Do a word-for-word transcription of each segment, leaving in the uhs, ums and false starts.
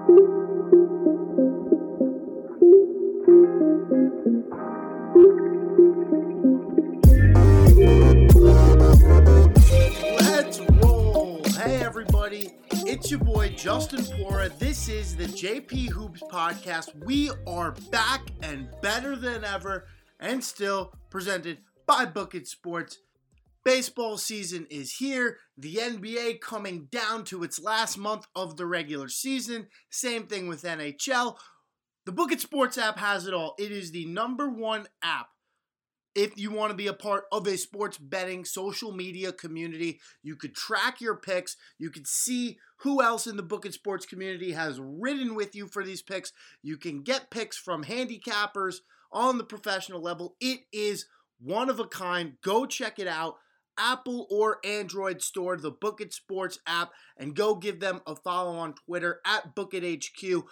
Let's roll. Hey everybody, it's your boy Justin Paura. This is the J P Hoops Podcast. We are back and better than ever, and still presented by Bucket Sports. Baseball season is here, the N B A coming down to its last month of the regular season, same thing with N H L. The Book It Sports app has it all. It is the number one app if you want to be a part of a sports betting social media community. You could track your picks, you could see who else in the Book It Sports community has ridden with you for these picks. You can get picks from handicappers on the professional level. It is one of a kind. Go check it out. Apple or Android store, the Book It Sports app, and go give them a follow on Twitter at Book It H Q.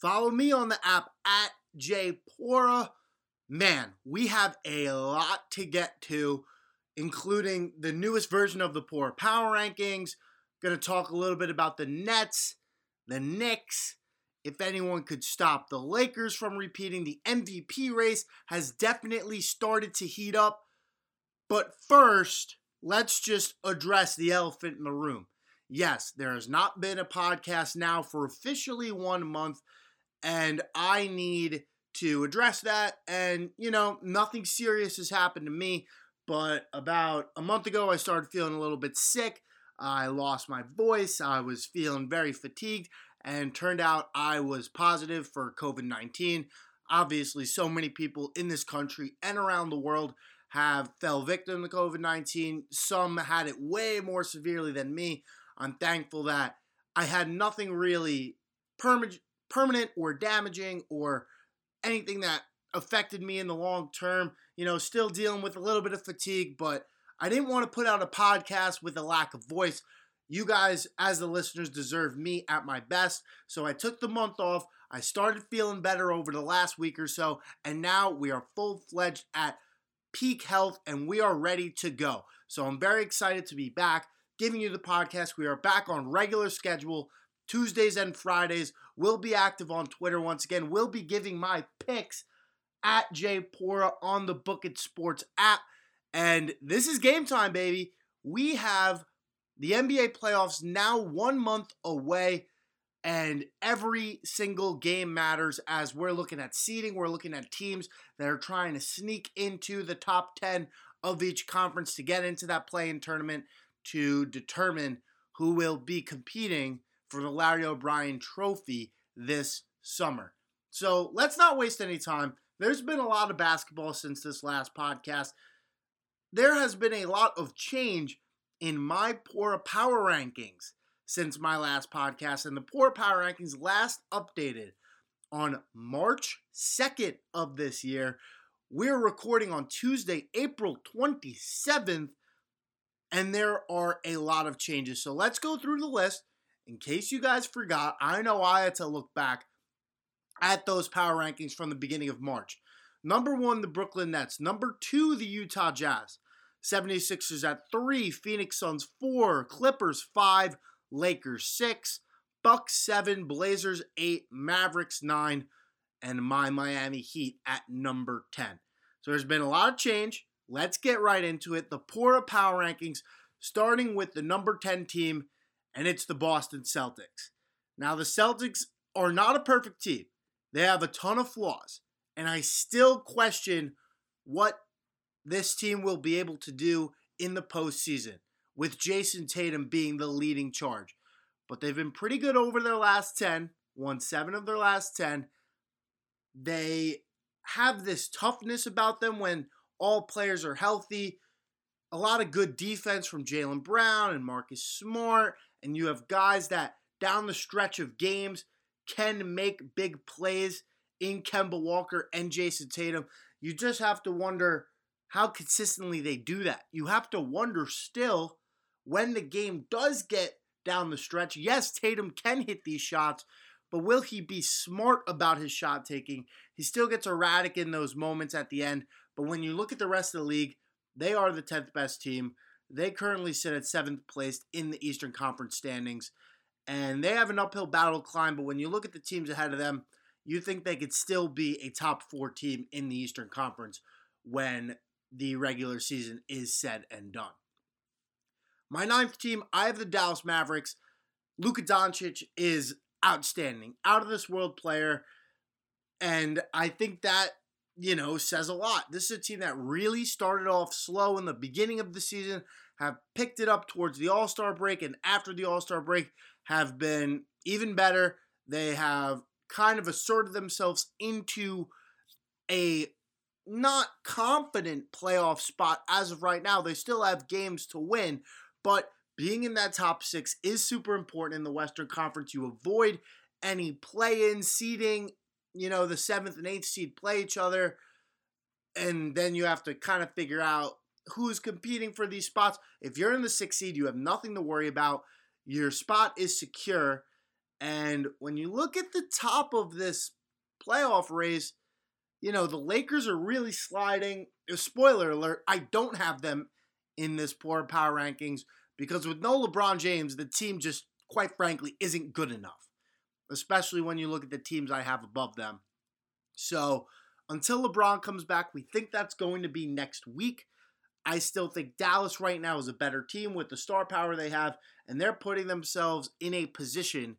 Follow me on the app at JPaura. Man, we have a lot to get to, including the newest version of the Paura Power Rankings. Going to talk a little bit about the Nets, the Knicks. If anyone could stop the Lakers from repeating, the M V P race has definitely started to heat up. But first, let's just address the elephant in the room. Yes, there has not been a podcast now for officially one month, and I need to address that. And, you know, nothing serious has happened to me, but about a month ago, I started feeling a little bit sick. I lost my voice. I was feeling very fatigued, and turned out I was positive for covid nineteen. Obviously, so many people in this country and around the world have fell victim to covid nineteen. Some had it way more severely than me. I'm thankful that I had nothing really perma- permanent or damaging or anything that affected me in the long term. You know, still dealing with a little bit of fatigue, but I didn't want to put out a podcast with a lack of voice. You guys, as the listeners, deserve me at my best. So I took the month off. I started feeling better over the last week or so, and now we are full-fledged at peak health, and we are ready to go. So I'm very excited to be back giving you the podcast. We are back on regular schedule, Tuesdays and Fridays. We'll be active on Twitter once again. We'll be giving my picks at JPaura on the Book It Sports app. And this is game time, baby. We have the N B A playoffs now one month away, and every single game matters as we're looking at seeding. We're looking at teams that are trying to sneak into the top ten of each conference to get into that play-in tournament to determine who will be competing for the Larry O'Brien Trophy this summer. So let's not waste any time. There's been a lot of basketball since this last podcast. There has been a lot of change in my Paura Power Rankings since my last podcast, and the Paura Power Rankings last updated on March second of this year. We're recording on Tuesday, April twenty-seventh, and there are a lot of changes. So let's go through the list in case you guys forgot. I know I had to look back at those power rankings from the beginning of March. Number one, the Brooklyn Nets. Number two, the Utah Jazz. seventy-sixers at three, Phoenix Suns four, Clippers five, Lakers six, Bucks seven, Blazers eight, Mavericks nine, and my Miami Heat at number ten. So there's been a lot of change. Let's get right into it. The Paura Power Rankings, starting with the number ten team, and it's the Boston Celtics. Now, the Celtics are not a perfect team. They have a ton of flaws, and I still question what this team will be able to do in the postseason, with Jason Tatum being the leading charge. But they've been pretty good over their last ten, won seven of their last ten. They have this toughness about them when all players are healthy. A lot of good defense from Jaylen Brown and Marcus Smart, and you have guys that down the stretch of games can make big plays in Kemba Walker and Jason Tatum. You just have to wonder how consistently they do that. You have to wonder still, when the game does get down the stretch, yes, Tatum can hit these shots, but will he be smart about his shot taking? He still gets erratic in those moments at the end, but when you look at the rest of the league, they are the tenth best team. They currently sit at seventh place in the Eastern Conference standings, and they have an uphill battle to climb. But when you look at the teams ahead of them, you think they could still be a top four team in the Eastern Conference when the regular season is said and done. My ninth team, I have the Dallas Mavericks. Luka Doncic is outstanding, out of this world player, and I think that, you know, says a lot. This is a team that really started off slow in the beginning of the season, have picked it up towards the All-Star break, and after the All-Star break have been even better. They have kind of asserted themselves into a not confident playoff spot as of right now. They still have games to win, but being in that top six is super important in the Western Conference. You avoid any play-in seeding. You know, the seventh and eighth seed play each other, and then you have to kind of figure out who's competing for these spots. If you're in the sixth seed, you have nothing to worry about. Your spot is secure. And when you look at the top of this playoff race, you know, the Lakers are really sliding. Spoiler alert, I don't have them in this poor power rankings because with no LeBron James, the team just, quite frankly, isn't good enough, especially when you look at the teams I have above them. So until LeBron comes back, we think that's going to be next week. I still think Dallas right now is a better team with the star power they have, and they're putting themselves in a position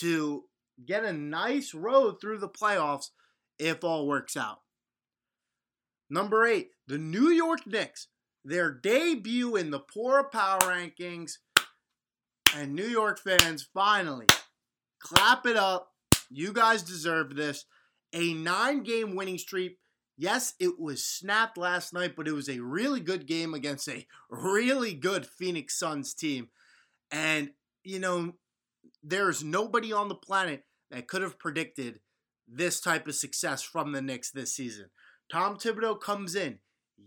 to get a nice road through the playoffs if all works out. Number eight, the New York Knicks. Their debut in the Paura Power Rankings, and New York fans finally clap it up. You guys deserve this. A nine-game winning streak. Yes, it was snapped last night, but it was a really good game against a really good Phoenix Suns team. And, you know, there's nobody on the planet that could have predicted this type of success from the Knicks this season. Tom Thibodeau comes in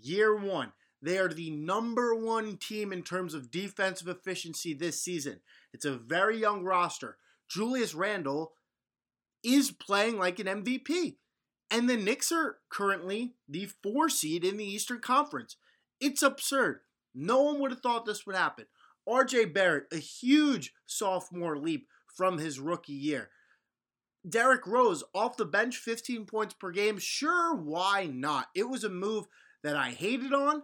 year one. They are the number one team in terms of defensive efficiency this season. It's a very young roster. Julius Randle is playing like an M V P. And the Knicks are currently the four seed in the Eastern Conference. It's absurd. No one would have thought this would happen. R J Barrett, a huge sophomore leap from his rookie year. Derrick Rose, off the bench, fifteen points per game. Sure, why not? It was a move that I hated on.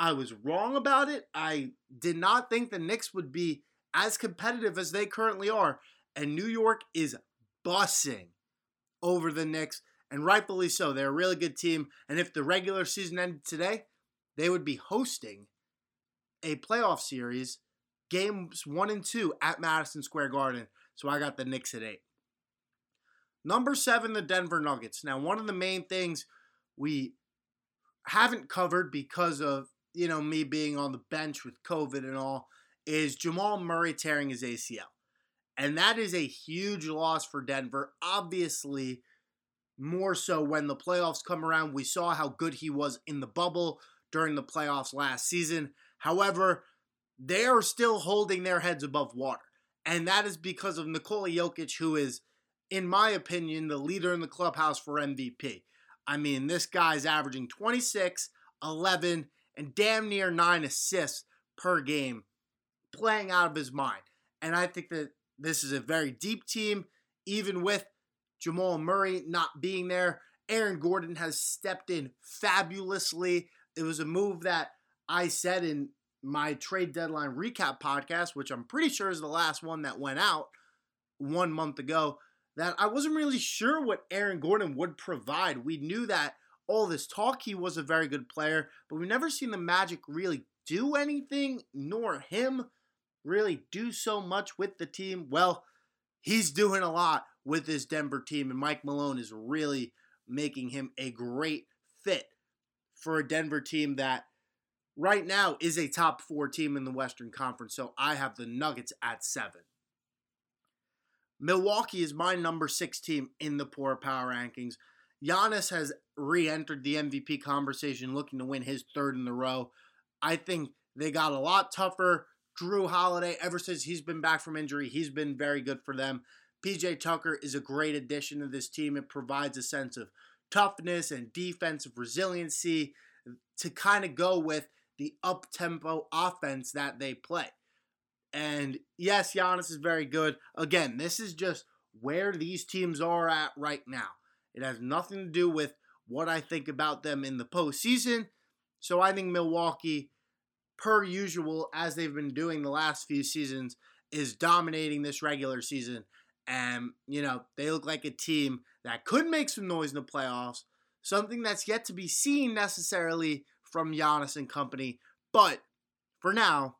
I was wrong about it. I did not think the Knicks would be as competitive as they currently are. And New York is bussing over the Knicks, and rightfully so. They're a really good team. And if the regular season ended today, they would be hosting a playoff series, games one and two at Madison Square Garden. So I got the Knicks at eight. Number seven, the Denver Nuggets. Now, one of the main things we haven't covered because of, you know, me being on the bench with COVID and all is Jamal Murray tearing his A C L. And that is a huge loss for Denver. Obviously, more so when the playoffs come around. We saw how good he was in the bubble during the playoffs last season. However, they are still holding their heads above water. And that is because of Nikola Jokic, who is, in my opinion, the leader in the clubhouse for M V P. I mean, this guy's averaging twenty-six, eleven, and damn near nine assists per game, playing out of his mind. And I think that this is a very deep team, even with Jamal Murray not being there. Aaron Gordon has stepped in fabulously. It was a move that I said in my trade deadline recap podcast, which I'm pretty sure is the last one that went out one month ago, that I wasn't really sure what Aaron Gordon would provide. We knew that all this talk, he was a very good player, but we've never seen the Magic really do anything, nor him really do so much with the team. Well, he's doing a lot with this Denver team, and Mike Malone is really making him a great fit for a Denver team that right now is a top four team in the Western Conference. So I have the Nuggets at seven. Milwaukee is my number six team in the Paura Power Rankings. Giannis has re-entered the M V P conversation, looking to win his third in a row. I think they got a lot tougher. Drew Holiday, ever since he's been back from injury, he's been very good for them. P J Tucker is a great addition to this team. It provides a sense of toughness and defensive resiliency to kind of go with the up-tempo offense that they play. And yes, Giannis is very good. Again, this is just where these teams are at right now. It has nothing to do with what I think about them in the postseason. So I think Milwaukee, per usual, as they've been doing the last few seasons, is dominating this regular season. And, you know, they look like a team that could make some noise in the playoffs, something that's yet to be seen necessarily from Giannis and company. But for now,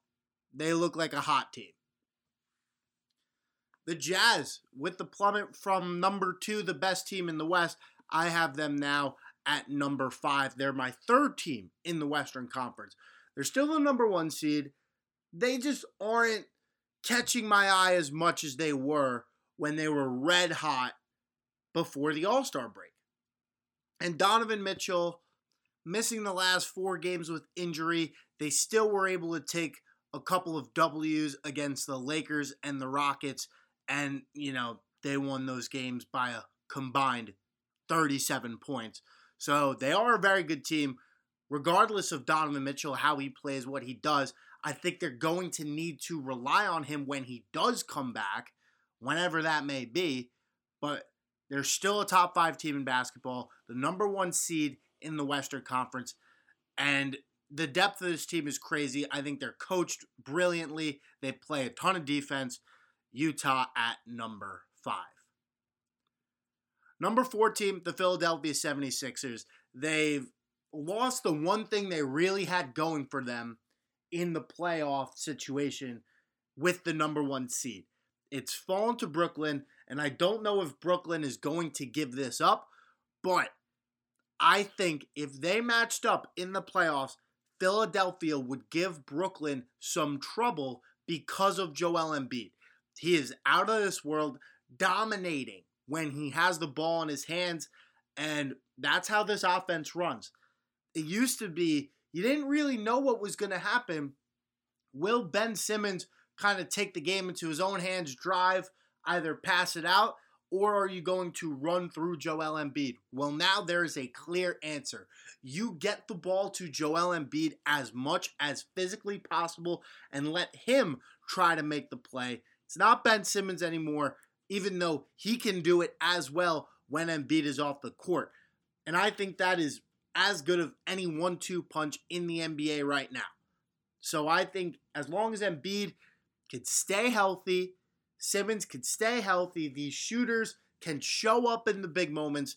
they look like a hot team. The Jazz, with the plummet from number two, the best team in the West, I have them now at number five. They're my third team in the Western Conference. They're still the number one seed. They just aren't catching my eye as much as they were when they were red hot before the All-Star break. And Donovan Mitchell, missing the last four games with injury, they still were able to take a couple of W's against the Lakers and the Rockets. And, you know, they won those games by a combined thirty-seven points. So they are a very good team. Regardless of Donovan Mitchell, how he plays, what he does, I think they're going to need to rely on him when he does come back, whenever that may be. But they're still a top five team in basketball, the number one seed in the Western Conference. And the depth of this team is crazy. I think they're coached brilliantly. They play a ton of defense. Utah at number five. Number four team, the Philadelphia seventy-sixers. They've lost the one thing they really had going for them in the playoff situation with the number one seed. It's fallen to Brooklyn, and I don't know if Brooklyn is going to give this up, but I think if they matched up in the playoffs, Philadelphia would give Brooklyn some trouble because of Joel Embiid. He is out of this world, dominating when he has the ball in his hands, and that's how this offense runs. It used to be you didn't really know what was going to happen. Will Ben Simmons kind of take the game into his own hands, drive, either pass it out, or are you going to run through Joel Embiid? Well, now there is a clear answer. You get the ball to Joel Embiid as much as physically possible and let him try to make the play. It's not Ben Simmons anymore, even though he can do it as well when Embiid is off the court. And I think that is as good of any one two punch in the N B A right now. So I think as long as Embiid could stay healthy, Simmons could stay healthy, these shooters can show up in the big moments,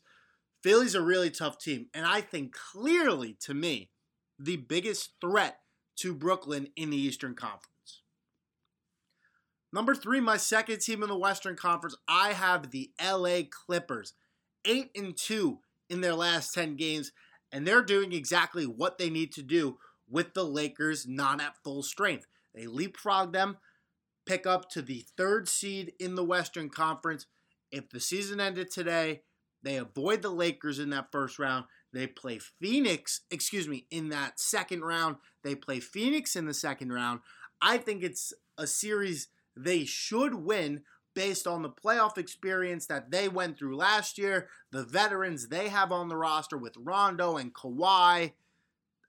Philly's a really tough team. And I think clearly, to me, the biggest threat to Brooklyn in the Eastern Conference. Number three, my second team in the Western Conference, I have the L A Clippers. Eight and two in their last ten games, and they're doing exactly what they need to do with the Lakers not at full strength. They leapfrog them, pick up to the third seed in the Western Conference. If the season ended today, they avoid the Lakers in that first round. They play Phoenix, excuse me, in that second round. They play Phoenix in the second round. I think it's a series they should win based on the playoff experience that they went through last year, the veterans they have on the roster with Rondo and Kawhi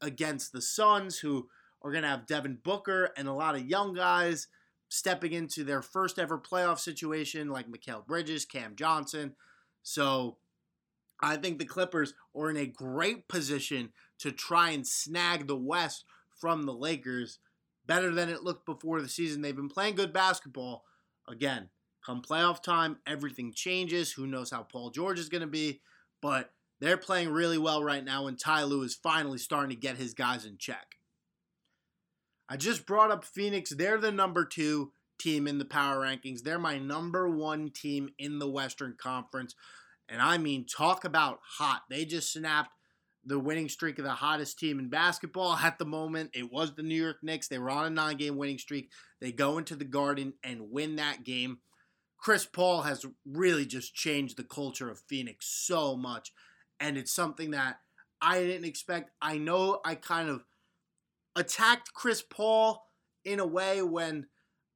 against the Suns, who are going to have Devin Booker and a lot of young guys stepping into their first ever playoff situation like Mikal Bridges, Cam Johnson. So I think the Clippers are in a great position to try and snag the West from the Lakers. Better than it looked before the season. They've been playing good basketball. Again, come playoff time, everything changes. Who knows how Paul George is going to be. But they're playing really well right now, and Ty Lue is finally starting to get his guys in check. I just brought up Phoenix. They're the number two team in the power rankings. They're my number one team in the Western Conference. And I mean, talk about hot. They just snapped the winning streak of the hottest team in basketball at the moment. It was the New York Knicks. They were on a nine-game winning streak. They go into the Garden and win that game. Chris Paul has really just changed the culture of Phoenix so much, and it's something that I didn't expect. I know I kind of attacked Chris Paul in a way when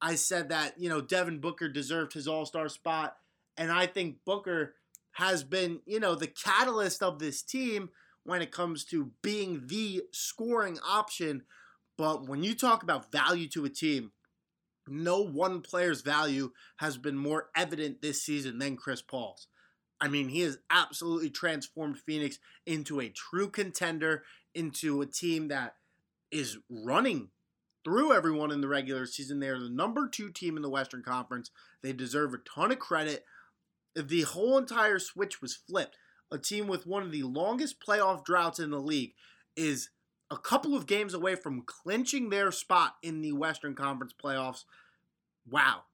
I said that, you know, Devin Booker deserved his all-star spot, and I think Booker has been, you know, the catalyst of this team when it comes to being the scoring option. But when you talk about value to a team, No one player's value has been more evident this season than Chris Paul's. I mean, he has absolutely transformed Phoenix into a true contender, into a team that is running through everyone in the regular season. They are the number two team in the Western Conference. They deserve a ton of credit. The whole entire switch was flipped. A team with one of the longest playoff droughts in the league is a couple of games away from clinching their spot in the Western Conference playoffs. Wow.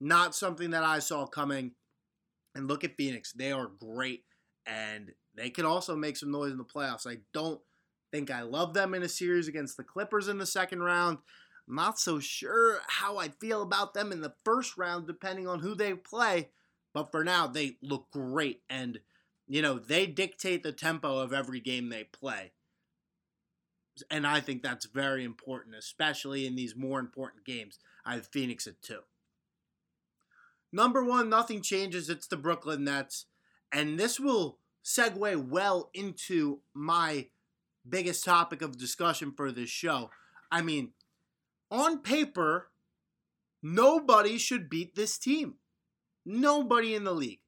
Not something that I saw coming. And look at Phoenix. They are great. And they can also make some noise in the playoffs. I don't think I love them in a series against the Clippers in the second round. I'm not so sure how I feel about them in the first round, depending on who they play. But for now, they look great. And, you know, they dictate the tempo of every game they play. And I think that's very important, especially in these more important games. I have Phoenix at two. Number one, nothing changes. It's the Brooklyn Nets. And this will segue well into my biggest topic of discussion for this show. I mean, on paper, nobody should beat this team. Nobody in the league.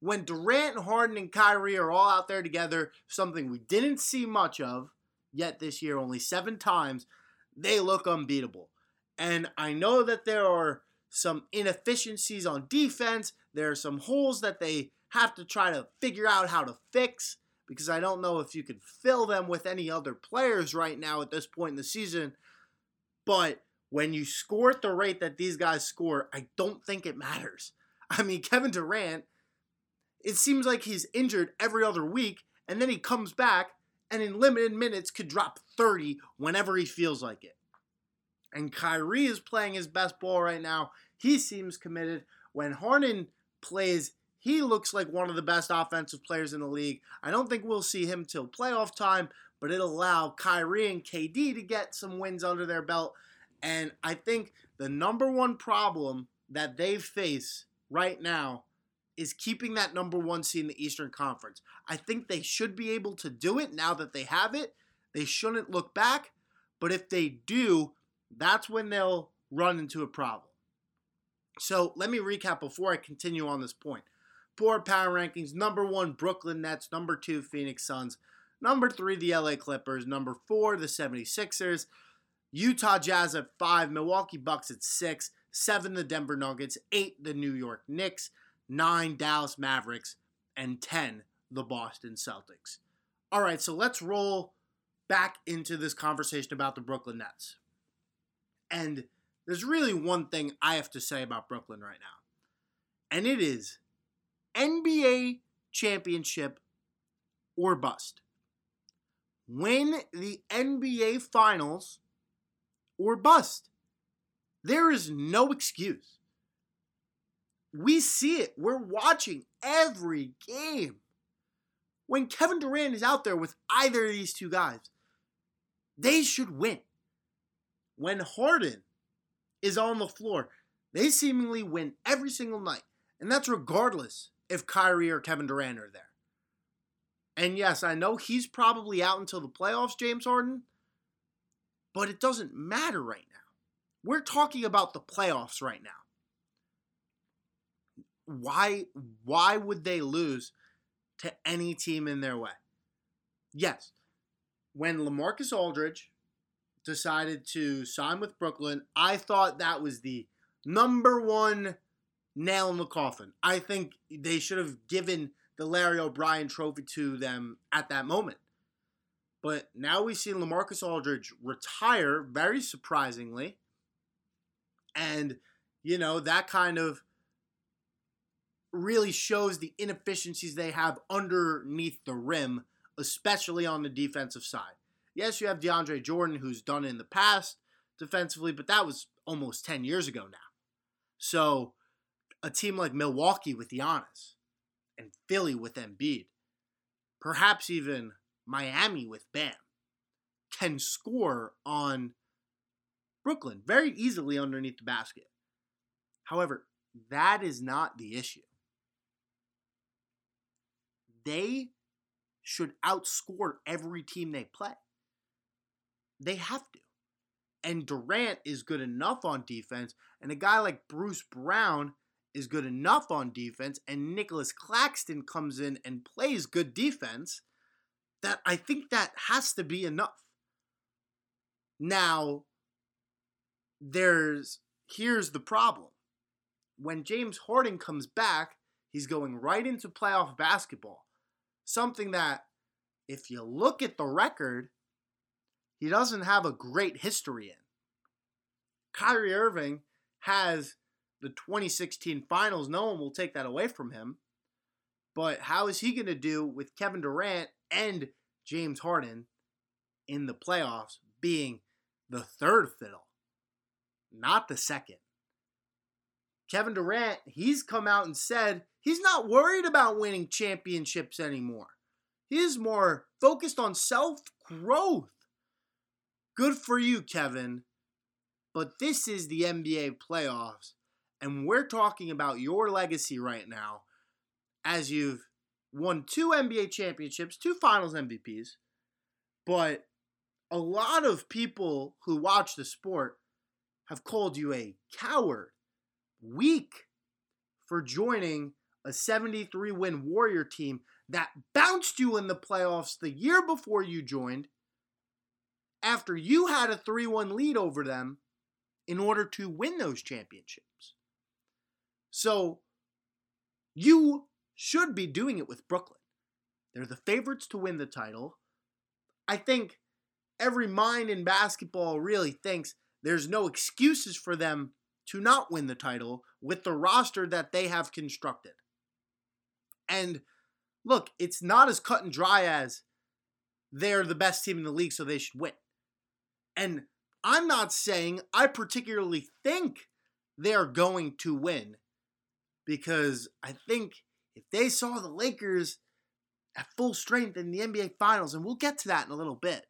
When Durant, Harden, and Kyrie are all out there together, something we didn't see much of yet this year, only seven times, they look unbeatable. And I know that there are some inefficiencies on defense. There are some holes that they have to try to figure out how to fix, because I don't know if you could fill them with any other players right now at this point in the season. But when you score at the rate that these guys score, I don't think it matters. I mean, Kevin Durant, it seems like he's injured every other week, and then he comes back and in limited minutes could drop thirty whenever he feels like it. And Kyrie is playing his best ball right now. He seems committed. When Harden plays, he looks like one of the best offensive players in the league. I don't think we'll see him till playoff time, but it'll allow Kyrie and K D to get some wins under their belt. And I think the number one problem that they face right now is keeping that number one seed in the Eastern Conference. I think they should be able to do it now that they have it. They shouldn't look back, but if they do, that's when they'll run into a problem. So let me recap before I continue on this point. Poor power rankings: number one, Brooklyn Nets; number two, Phoenix Suns; number three, the L A Clippers; number four, the seventy-sixers, Utah Jazz at five, Milwaukee Bucks at six, seven, the Denver Nuggets, eight, the New York Knicks, nine, Dallas Mavericks, and ten, the Boston Celtics. All right, so let's roll back into this conversation about the Brooklyn Nets. And there's really one thing I have to say about Brooklyn right now, and it is N B A championship or bust. Win the N B A Finals or bust. There is no excuse. We see it. We're watching every game. When Kevin Durant is out there with either of these two guys, they should win. When Harden is on the floor, they seemingly win every single night. And that's regardless if Kyrie or Kevin Durant are there. And yes, I know he's probably out until the playoffs, James Harden, but it doesn't matter right now. We're talking about the playoffs right now. Why, why would they lose to any team in their way? Yes, when LaMarcus Aldridge decided to sign with Brooklyn, I thought that was the number one nail in the coffin. I think they should have given the Larry O'Brien Trophy to them at that moment. But now we've seen LaMarcus Aldridge retire, very surprisingly. And, you know, that kind of really shows the inefficiencies they have underneath the rim, especially on the defensive side. Yes, you have DeAndre Jordan, who's done it in the past defensively, but that was almost ten years ago now. So a team like Milwaukee with Giannis and Philly with Embiid, perhaps even Miami with Bam, can score on Brooklyn very easily underneath the basket. However, that is not the issue. They should outscore every team they play. They have to. and Durant is good enough on defense, and a guy like Bruce Brown is good enough on defense, and Nicholas Claxton comes in and plays good defense, that I think that has to be enough. Now, there's here's the problem. When James Harden comes back, he's going right into playoff basketball. Something that, if you look at the record, he doesn't have a great history in. Kyrie Irving has the twenty sixteen finals. No one will take that away from him. But how is he going to do with Kevin Durant and James Harden in the playoffs being the third fiddle, not the second? Kevin Durant, he's come out and said he's not worried about winning championships anymore. He's more focused on self-growth. Good for you, Kevin. But this is the N B A playoffs, and we're talking about your legacy right now as you've won two N B A championships, two finals M V Ps, but a lot of people who watch the sport have called you a coward, weak, for joining a seventy-three win Warrior team that bounced you in the playoffs the year before you joined, after you had a three one lead over them in order to win those championships. So you should be doing it with Brooklyn. They're the favorites to win the title. I think every mind in basketball really thinks there's no excuses for them to not win the title with the roster that they have constructed. And look, it's not as cut and dry as they're the best team in the league, so they should win. And I'm not saying I particularly think they're going to win, because I think if they saw the Lakers at full strength in the N B A Finals, and we'll get to that in a little bit,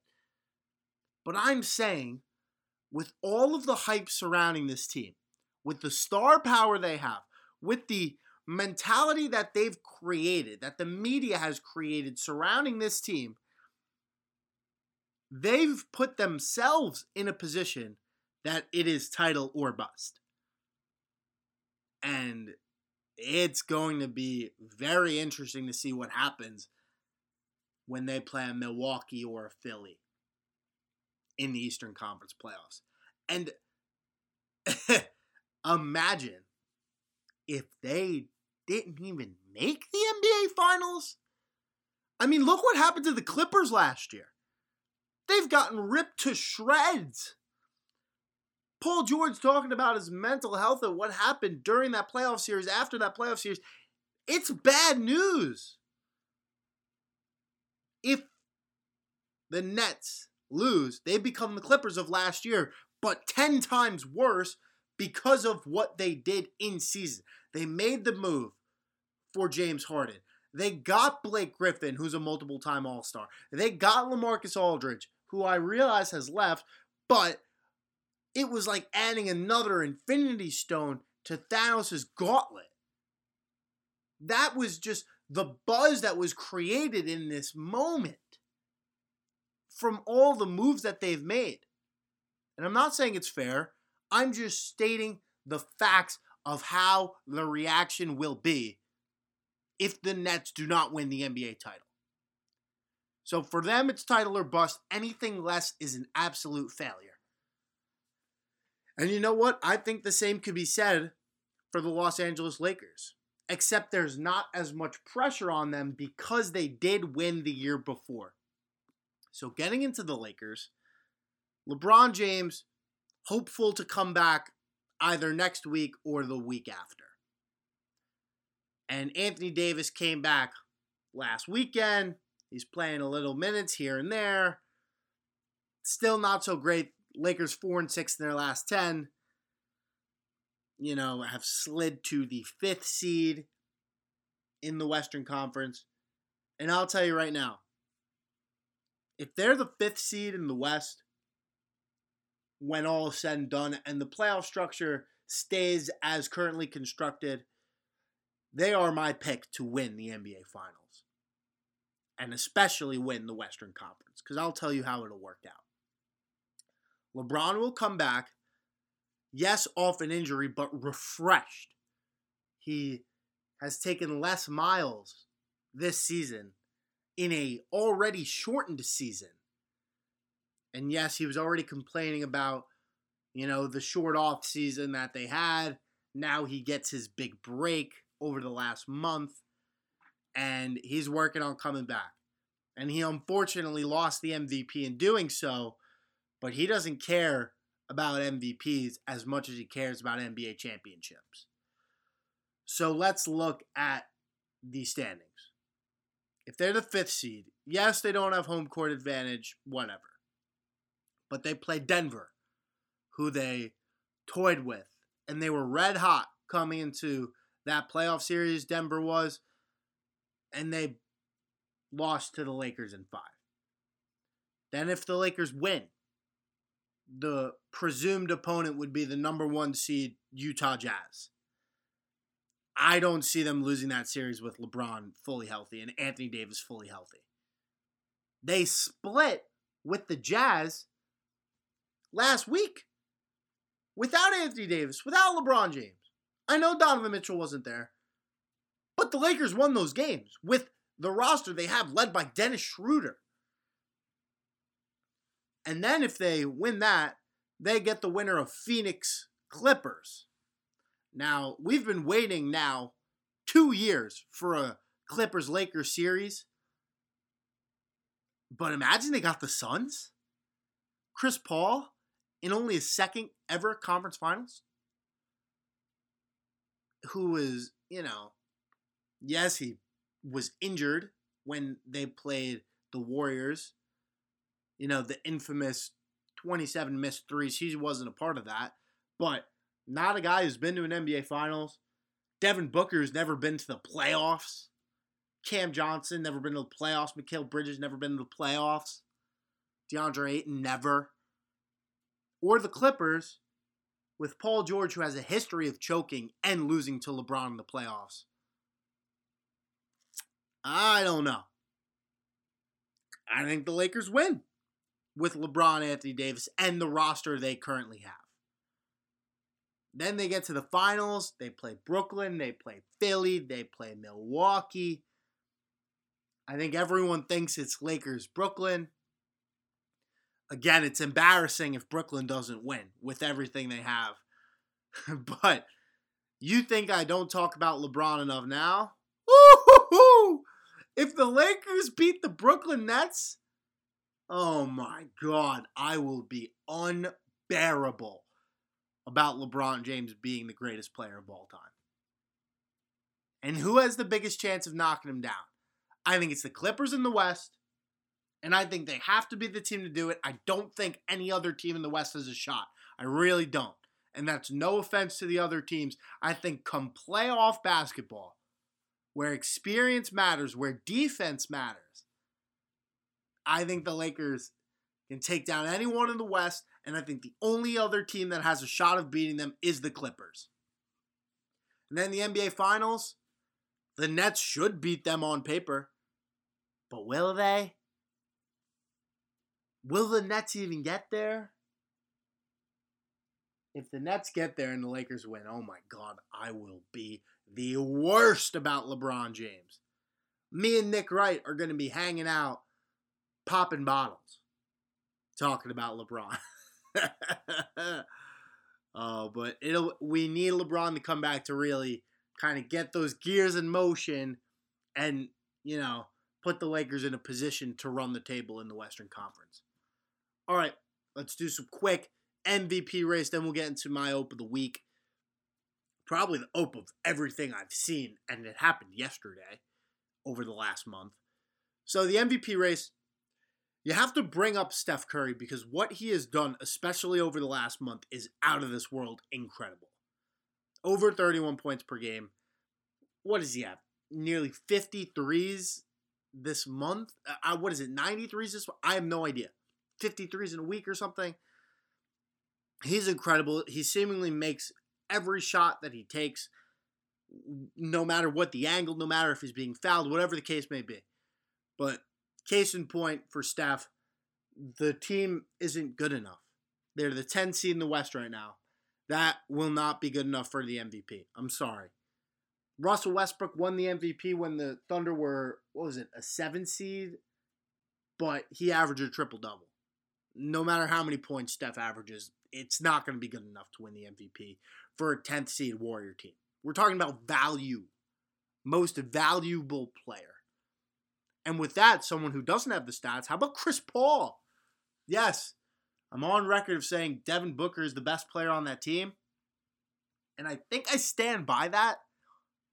but I'm saying with all of the hype surrounding this team, with the star power they have, with the mentality that they've created, that the media has created surrounding this team, they've put themselves in a position that it is title or bust. And it's going to be very interesting to see what happens when they play a Milwaukee or a Philly in the Eastern Conference playoffs. And imagine if they didn't even make the N B A Finals. I mean, look what happened to the Clippers last year. They've gotten ripped to shreds. Paul George talking about his mental health and what happened during that playoff series, after that playoff series. It's bad news. If the Nets lose, they become the Clippers of last year, but ten times worse because of what they did in season. They made the move for James Harden. They got Blake Griffin, who's a multiple-time All-Star. They got LaMarcus Aldridge, who I realize has left, but it was like adding another Infinity Stone to Thanos' gauntlet. That was just the buzz that was created in this moment from all the moves that they've made. And I'm not saying it's fair. I'm just stating the facts of how the reaction will be if the Nets do not win the N B A title. So for them, it's title or bust. Anything less is an absolute failure. And you know what? I think the same could be said for the Los Angeles Lakers, except there's not as much pressure on them because they did win the year before. So getting into the Lakers, LeBron James, hopeful to come back either next week or the week after. And Anthony Davis came back last weekend. He's playing a little minutes here and there. Still not so great. Lakers four and six in their last ten. You know, have slid to the fifth seed in the Western Conference. And I'll tell you right now, if they're the fifth seed in the West when all is said and done and the playoff structure stays as currently constructed, they are my pick to win the N B A Finals, and especially win the Western Conference, because I'll tell you how it'll work out. LeBron will come back, yes, off an injury, but refreshed. He has taken less miles this season in a already shortened season. And yes, he was already complaining about, you know, the short off season that they had. Now he gets his big break over the last month, and he's working on coming back. And he unfortunately lost the M V P in doing so, but he doesn't care about M V Ps as much as he cares about N B A championships. So let's look at the standings. If they're the fifth seed, yes, they don't have home court advantage, whatever. But they play Denver, who they toyed with, and they were red hot coming into that playoff series. Denver was, and they lost to the Lakers in five. Then if the Lakers win, the presumed opponent would be the number one seed Utah Jazz. I don't see them losing that series with LeBron fully healthy and Anthony Davis fully healthy. They split with the Jazz last week without Anthony Davis, without LeBron James. I know Donovan Mitchell wasn't there, but the Lakers won those games with the roster they have led by Dennis Schroeder. And then if they win that, they get the winner of Phoenix Clippers. Now, we've been waiting now two years for a Clippers-Lakers series. But imagine they got the Suns. Chris Paul in only his second ever conference finals. Who is, you know, yes, he was injured when they played the Warriors. You know, the infamous twenty-seven missed threes. He wasn't a part of that. But not a guy who's been to an N B A Finals. Devin Booker has never been to the playoffs. Cam Johnson never been to the playoffs. Mikal Bridges never been to the playoffs. DeAndre Ayton never. Or the Clippers with Paul George, who has a history of choking and losing to LeBron in the playoffs. I don't know. I think the Lakers win with LeBron, Anthony Davis, and the roster they currently have. Then they get to the finals. They play Brooklyn. They play Philly. They play Milwaukee. I think everyone thinks it's Lakers-Brooklyn. Again, it's embarrassing if Brooklyn doesn't win with everything they have. But you think I don't talk about LeBron enough now? Woo-hoo-hoo! If the Lakers beat the Brooklyn Nets, oh my God, I will be unbearable about LeBron James being the greatest player of all time. And who has the biggest chance of knocking him down? I think it's the Clippers in the West, and I think they have to be the team to do it. I don't think any other team in the West has a shot. I really don't. And that's no offense to the other teams. I think come playoff basketball, where experience matters, where defense matters, I think the Lakers can take down anyone in the West, and I think the only other team that has a shot of beating them is the Clippers. And then the N B A Finals, the Nets should beat them on paper. But will they? Will the Nets even get there? If the Nets get there and the Lakers win, oh my God, I will be the worst about LeBron James. Me and Nick Wright are going to be hanging out, popping bottles, talking about LeBron. Oh, but it'll we need LeBron to come back to really kind of get those gears in motion and, you know, put the Lakers in a position to run the table in the Western Conference. All right, let's do some quick M V P race, then we'll get into my O P of the week. Probably the O P of everything I've seen, and it happened yesterday over the last month. So the M V P race, you have to bring up Steph Curry because what he has done, especially over the last month, is out of this world incredible. Over thirty-one points per game. What does he have? Nearly fifty threes this month? Uh, what is it, ninety threes this month? I have no idea. fifty threes in a week or something. He's incredible. He seemingly makes every shot that he takes, no matter what the angle, no matter if he's being fouled, whatever the case may be. But case in point for Steph, the team isn't good enough. They're the tenth seed in the West right now. That will not be good enough for the M V P. I'm sorry. Russell Westbrook won the M V P when the Thunder were, what was it, a seven seed? But he averaged a triple-double. No matter how many points Steph averages, it's not going to be good enough to win the M V P for a tenth seed Warrior team. We're talking about value. Most valuable player. And with that, someone who doesn't have the stats, how about Chris Paul? Yes, I'm on record of saying Devin Booker is the best player on that team. And I think I stand by that.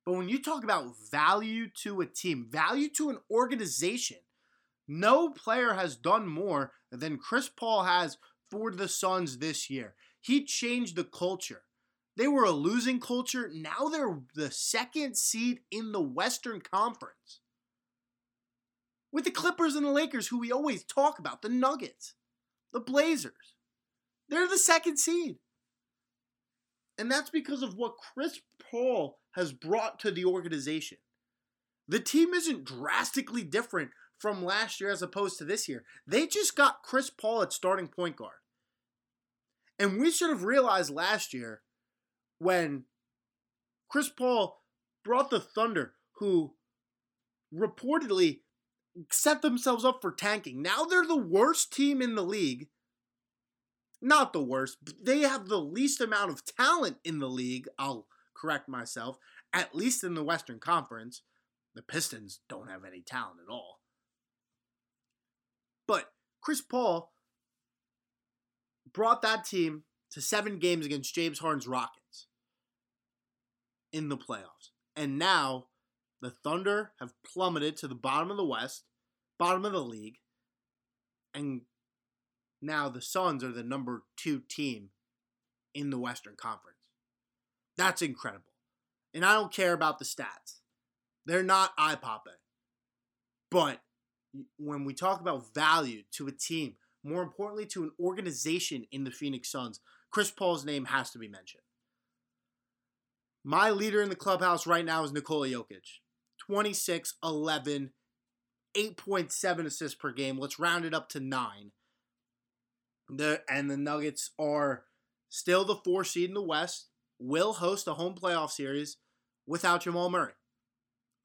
But when you talk about value to a team, value to an organization, no player has done more than Chris Paul has for the Suns this year. He changed the culture. They were a losing culture. Now they're the second seed in the Western Conference. With the Clippers and the Lakers, who we always talk about, the Nuggets, the Blazers. They're the second seed. And that's because of what Chris Paul has brought to the organization. The team isn't drastically different from last year as opposed to this year. They just got Chris Paul at starting point guard. And we should have realized last year, when Chris Paul brought the Thunder, who reportedly set themselves up for tanking. Now they're the worst team in the league. Not the worst. But they have the least amount of talent in the league. I'll correct myself. At least in the Western Conference. The Pistons don't have any talent at all. But Chris Paul brought that team to seven games against James Harden's Rockets in the playoffs. And now the Thunder have plummeted to the bottom of the West, bottom of the league, and now the Suns are the number two team in the Western Conference. That's incredible. And I don't care about the stats. They're not eye-popping. But when we talk about value to a team, more importantly to an organization in the Phoenix Suns, Chris Paul's name has to be mentioned. My leader in the clubhouse right now is Nikola Jokic. twenty-six, eleven, eight point seven assists per game. Let's round it up to nine. The, and the Nuggets are still the four seed in the West. Will host a home playoff series without Jamal Murray,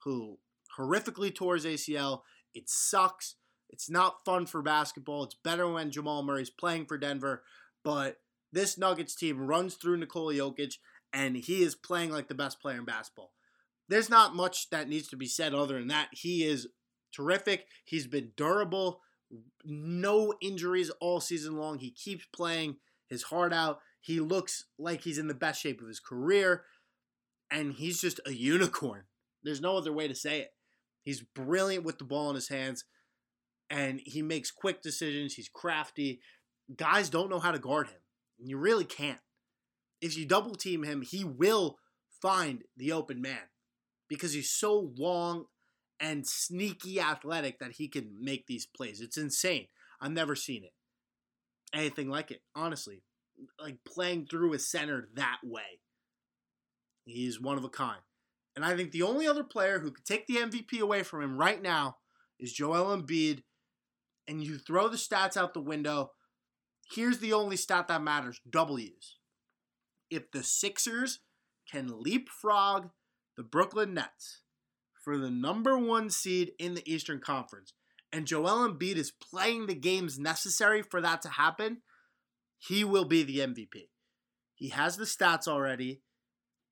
who horrifically tore his A C L. It sucks. It's not fun for basketball. It's better when Jamal Murray's playing for Denver. But this Nuggets team runs through Nikola Jokic, and he is playing like the best player in basketball. There's not much that needs to be said other than that. He is terrific. He's been durable. No injuries all season long. He keeps playing his heart out. He looks like he's in the best shape of his career. And he's just a unicorn. There's no other way to say it. He's brilliant with the ball in his hands. And he makes quick decisions. He's crafty. Guys don't know how to guard him. And you really can't. If you double team him, he will find the open man. Because he's so long and sneaky athletic that he can make these plays. It's insane. I've never seen it. Anything like it, honestly. Like playing through a center that way. He's one of a kind. And I think the only other player who could take the M V P away from him right now is Joel Embiid. And you throw the stats out the window. Here's the only stat that matters, W's. If the Sixers can leapfrog the Brooklyn Nets for the number one seed in the Eastern Conference, and Joel Embiid is playing the games necessary for that to happen, he will be the M V P. He has the stats already.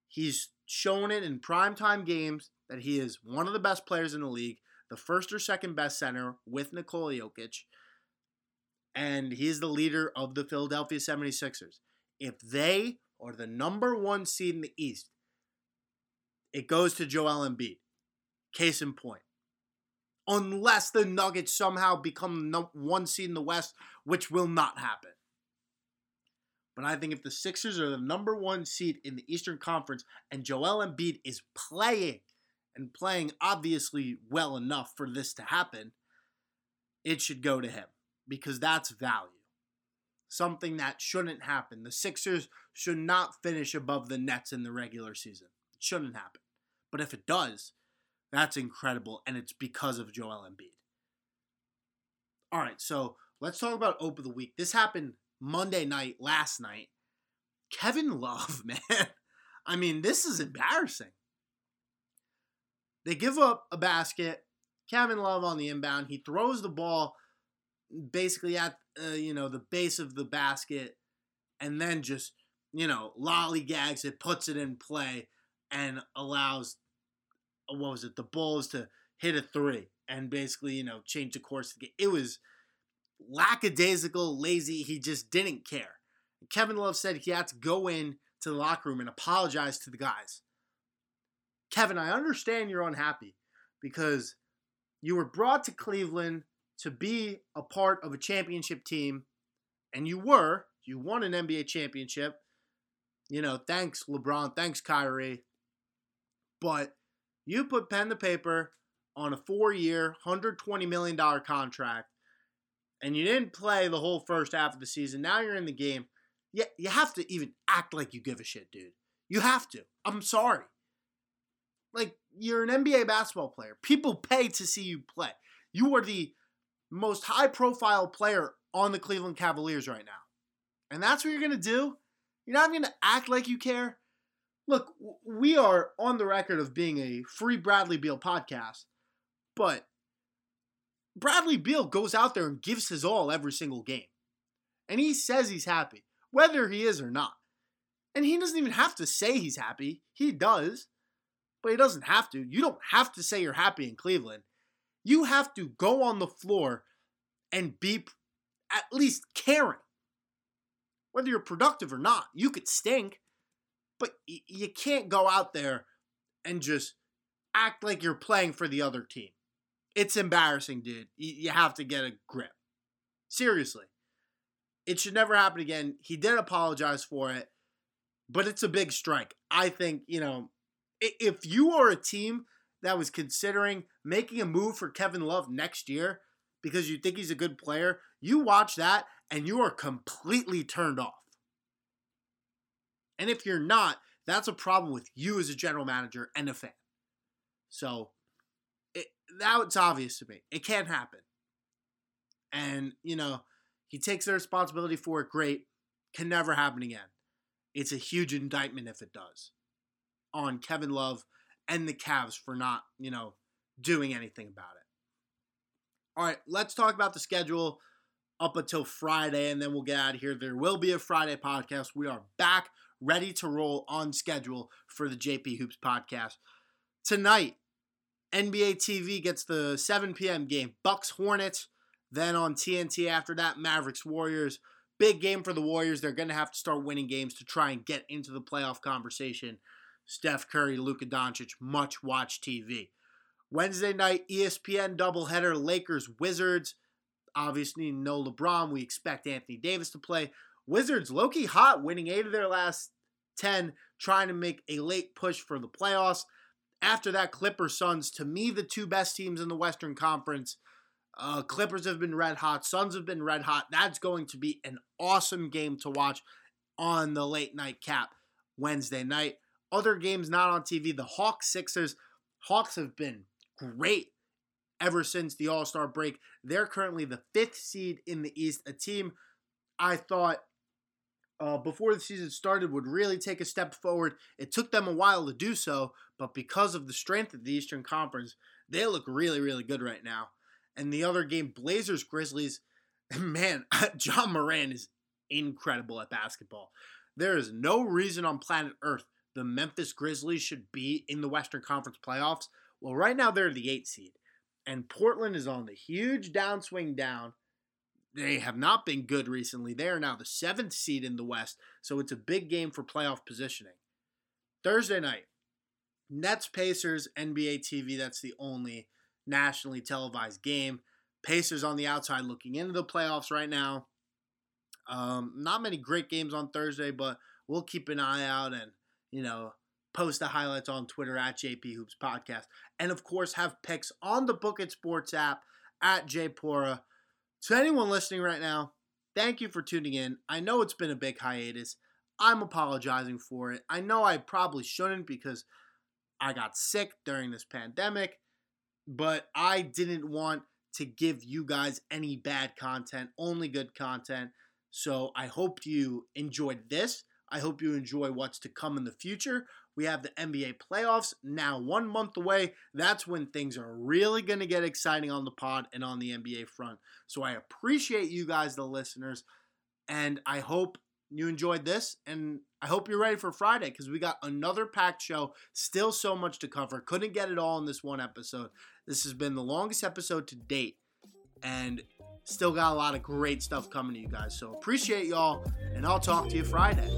He's shown it in primetime games that he is one of the best players in the league, the first or second best center with Nikola Jokic. And he's the leader of the Philadelphia seventy-sixers. If they are the number one seed in the East, it goes to Joel Embiid. Case in point. Unless the Nuggets somehow become one seed in the West, which will not happen. But I think if the Sixers are the number one seed in the Eastern Conference and Joel Embiid is playing, and playing obviously well enough for this to happen, it should go to him. Because that's value. Something that shouldn't happen. The Sixers should not finish above the Nets in the regular season. It shouldn't happen. But if it does, that's incredible, and it's because of Joel Embiid. All right, so let's talk about O P of the Week. This happened Monday night, last night. Kevin Love, man. I mean, this is embarrassing. They give up a basket. Kevin Love on the inbound. He throws the ball basically at, uh, you know, the base of the basket and then just, you know, lollygags it, puts it in play, and allows, what was it, the Bulls to hit a three and basically, you know, change the course of the game. It was lackadaisical, lazy. He just didn't care. Kevin Love said he had to go in to the locker room and apologize to the guys. Kevin, I understand you're unhappy because you were brought to Cleveland to be a part of a championship team, and you were. You won an N B A championship. You know, thanks LeBron, thanks Kyrie. But you put pen to paper on a four-year, one hundred twenty million dollars contract, and you didn't play the whole first half of the season. Now you're in the game. Yeah, you have to even act like you give a shit, dude. You have to. I'm sorry. Like, you're an N B A basketball player. People pay to see you play. You are the most high-profile player on the Cleveland Cavaliers right now. And that's what you're going to do? You're not going to act like you care? Look, we are on the record of being a free Bradley Beal podcast, but Bradley Beal goes out there and gives his all every single game. And he says he's happy, whether he is or not. And he doesn't even have to say he's happy. He does, but he doesn't have to. You don't have to say you're happy in Cleveland. You have to go on the floor and be at least caring. Whether you're productive or not, you could stink, but you can't go out there and just act like you're playing for the other team. It's embarrassing, dude. You have to get a grip. Seriously. It should never happen again. He did apologize for it, but it's a big strike. I think, you know, if you are a team that was considering making a move for Kevin Love next year because you think he's a good player, you watch that and you are completely turned off. And if you're not, that's a problem with you as a general manager and a fan. So it, that's obvious to me. It can't happen. And, you know, he takes the responsibility for it. Great. Can never happen again. It's a huge indictment if it does on Kevin Love and the Cavs for not, you know, doing anything about it. All right, let's talk about the schedule up until Friday, and then we'll get out of here. There will be a Friday podcast. We are back, ready to roll on schedule for the J P Hoops podcast. Tonight, N B A T V gets the seven p.m. game, Bucks-Hornets. Then on T N T after that, Mavericks-Warriors. Big game for the Warriors. They're going to have to start winning games to try and get into the playoff conversation. Steph Curry, Luka Doncic, much-watched T V. Wednesday night, E S P N doubleheader, Lakers-Wizards. Obviously, no LeBron. We expect Anthony Davis to play. Wizards, low-key hot, winning eight of their last ten, trying to make a late push for the playoffs. After that, Clippers, Suns, to me, the two best teams in the Western Conference. Uh, Clippers have been red hot. Suns have been red hot. That's going to be an awesome game to watch on the late-night cap Wednesday night. Other games not on T V, the Hawks, Sixers. Hawks have been great ever since the All-Star break. They're currently the fifth seed in the East, a team I thought uh, before the season started would really take a step forward. It took them a while to do so, but because of the strength of the Eastern Conference, they look really, really good right now. And the other game, Blazers, Grizzlies, man, John Moran is incredible at basketball. There is no reason on planet Earth the Memphis Grizzlies should be in the Western Conference playoffs. Well, right now they're the eighth seed, and Portland is on the huge downswing down. They have not been good recently. They are now the seventh seed in the West, so it's a big game for playoff positioning. Thursday night, Nets, Pacers, N B A T V. That's the only nationally televised game. Pacers on the outside looking into the playoffs right now. Um, not many great games on Thursday, but we'll keep an eye out and, you know, post the highlights on Twitter at J P Hoops Podcast. And, of course, have picks on the Book It Sports app at J Paura. To anyone listening right now, thank you for tuning in. I know it's been a big hiatus. I'm apologizing for it. I know I probably shouldn't because I got sick during this pandemic, but I didn't want to give you guys any bad content, only good content. So I hope you enjoyed this. I hope you enjoy what's to come in the future. We have the N B A playoffs now one month away. That's when things are really going to get exciting on the pod and on the N B A front. So I appreciate you guys, the listeners, and I hope you enjoyed this, and I hope you're ready for Friday because we got another packed show. Still so much to cover. Couldn't get it all in this one episode. This has been the longest episode to date, and still got a lot of great stuff coming to you guys. So appreciate y'all, and I'll talk to you Friday.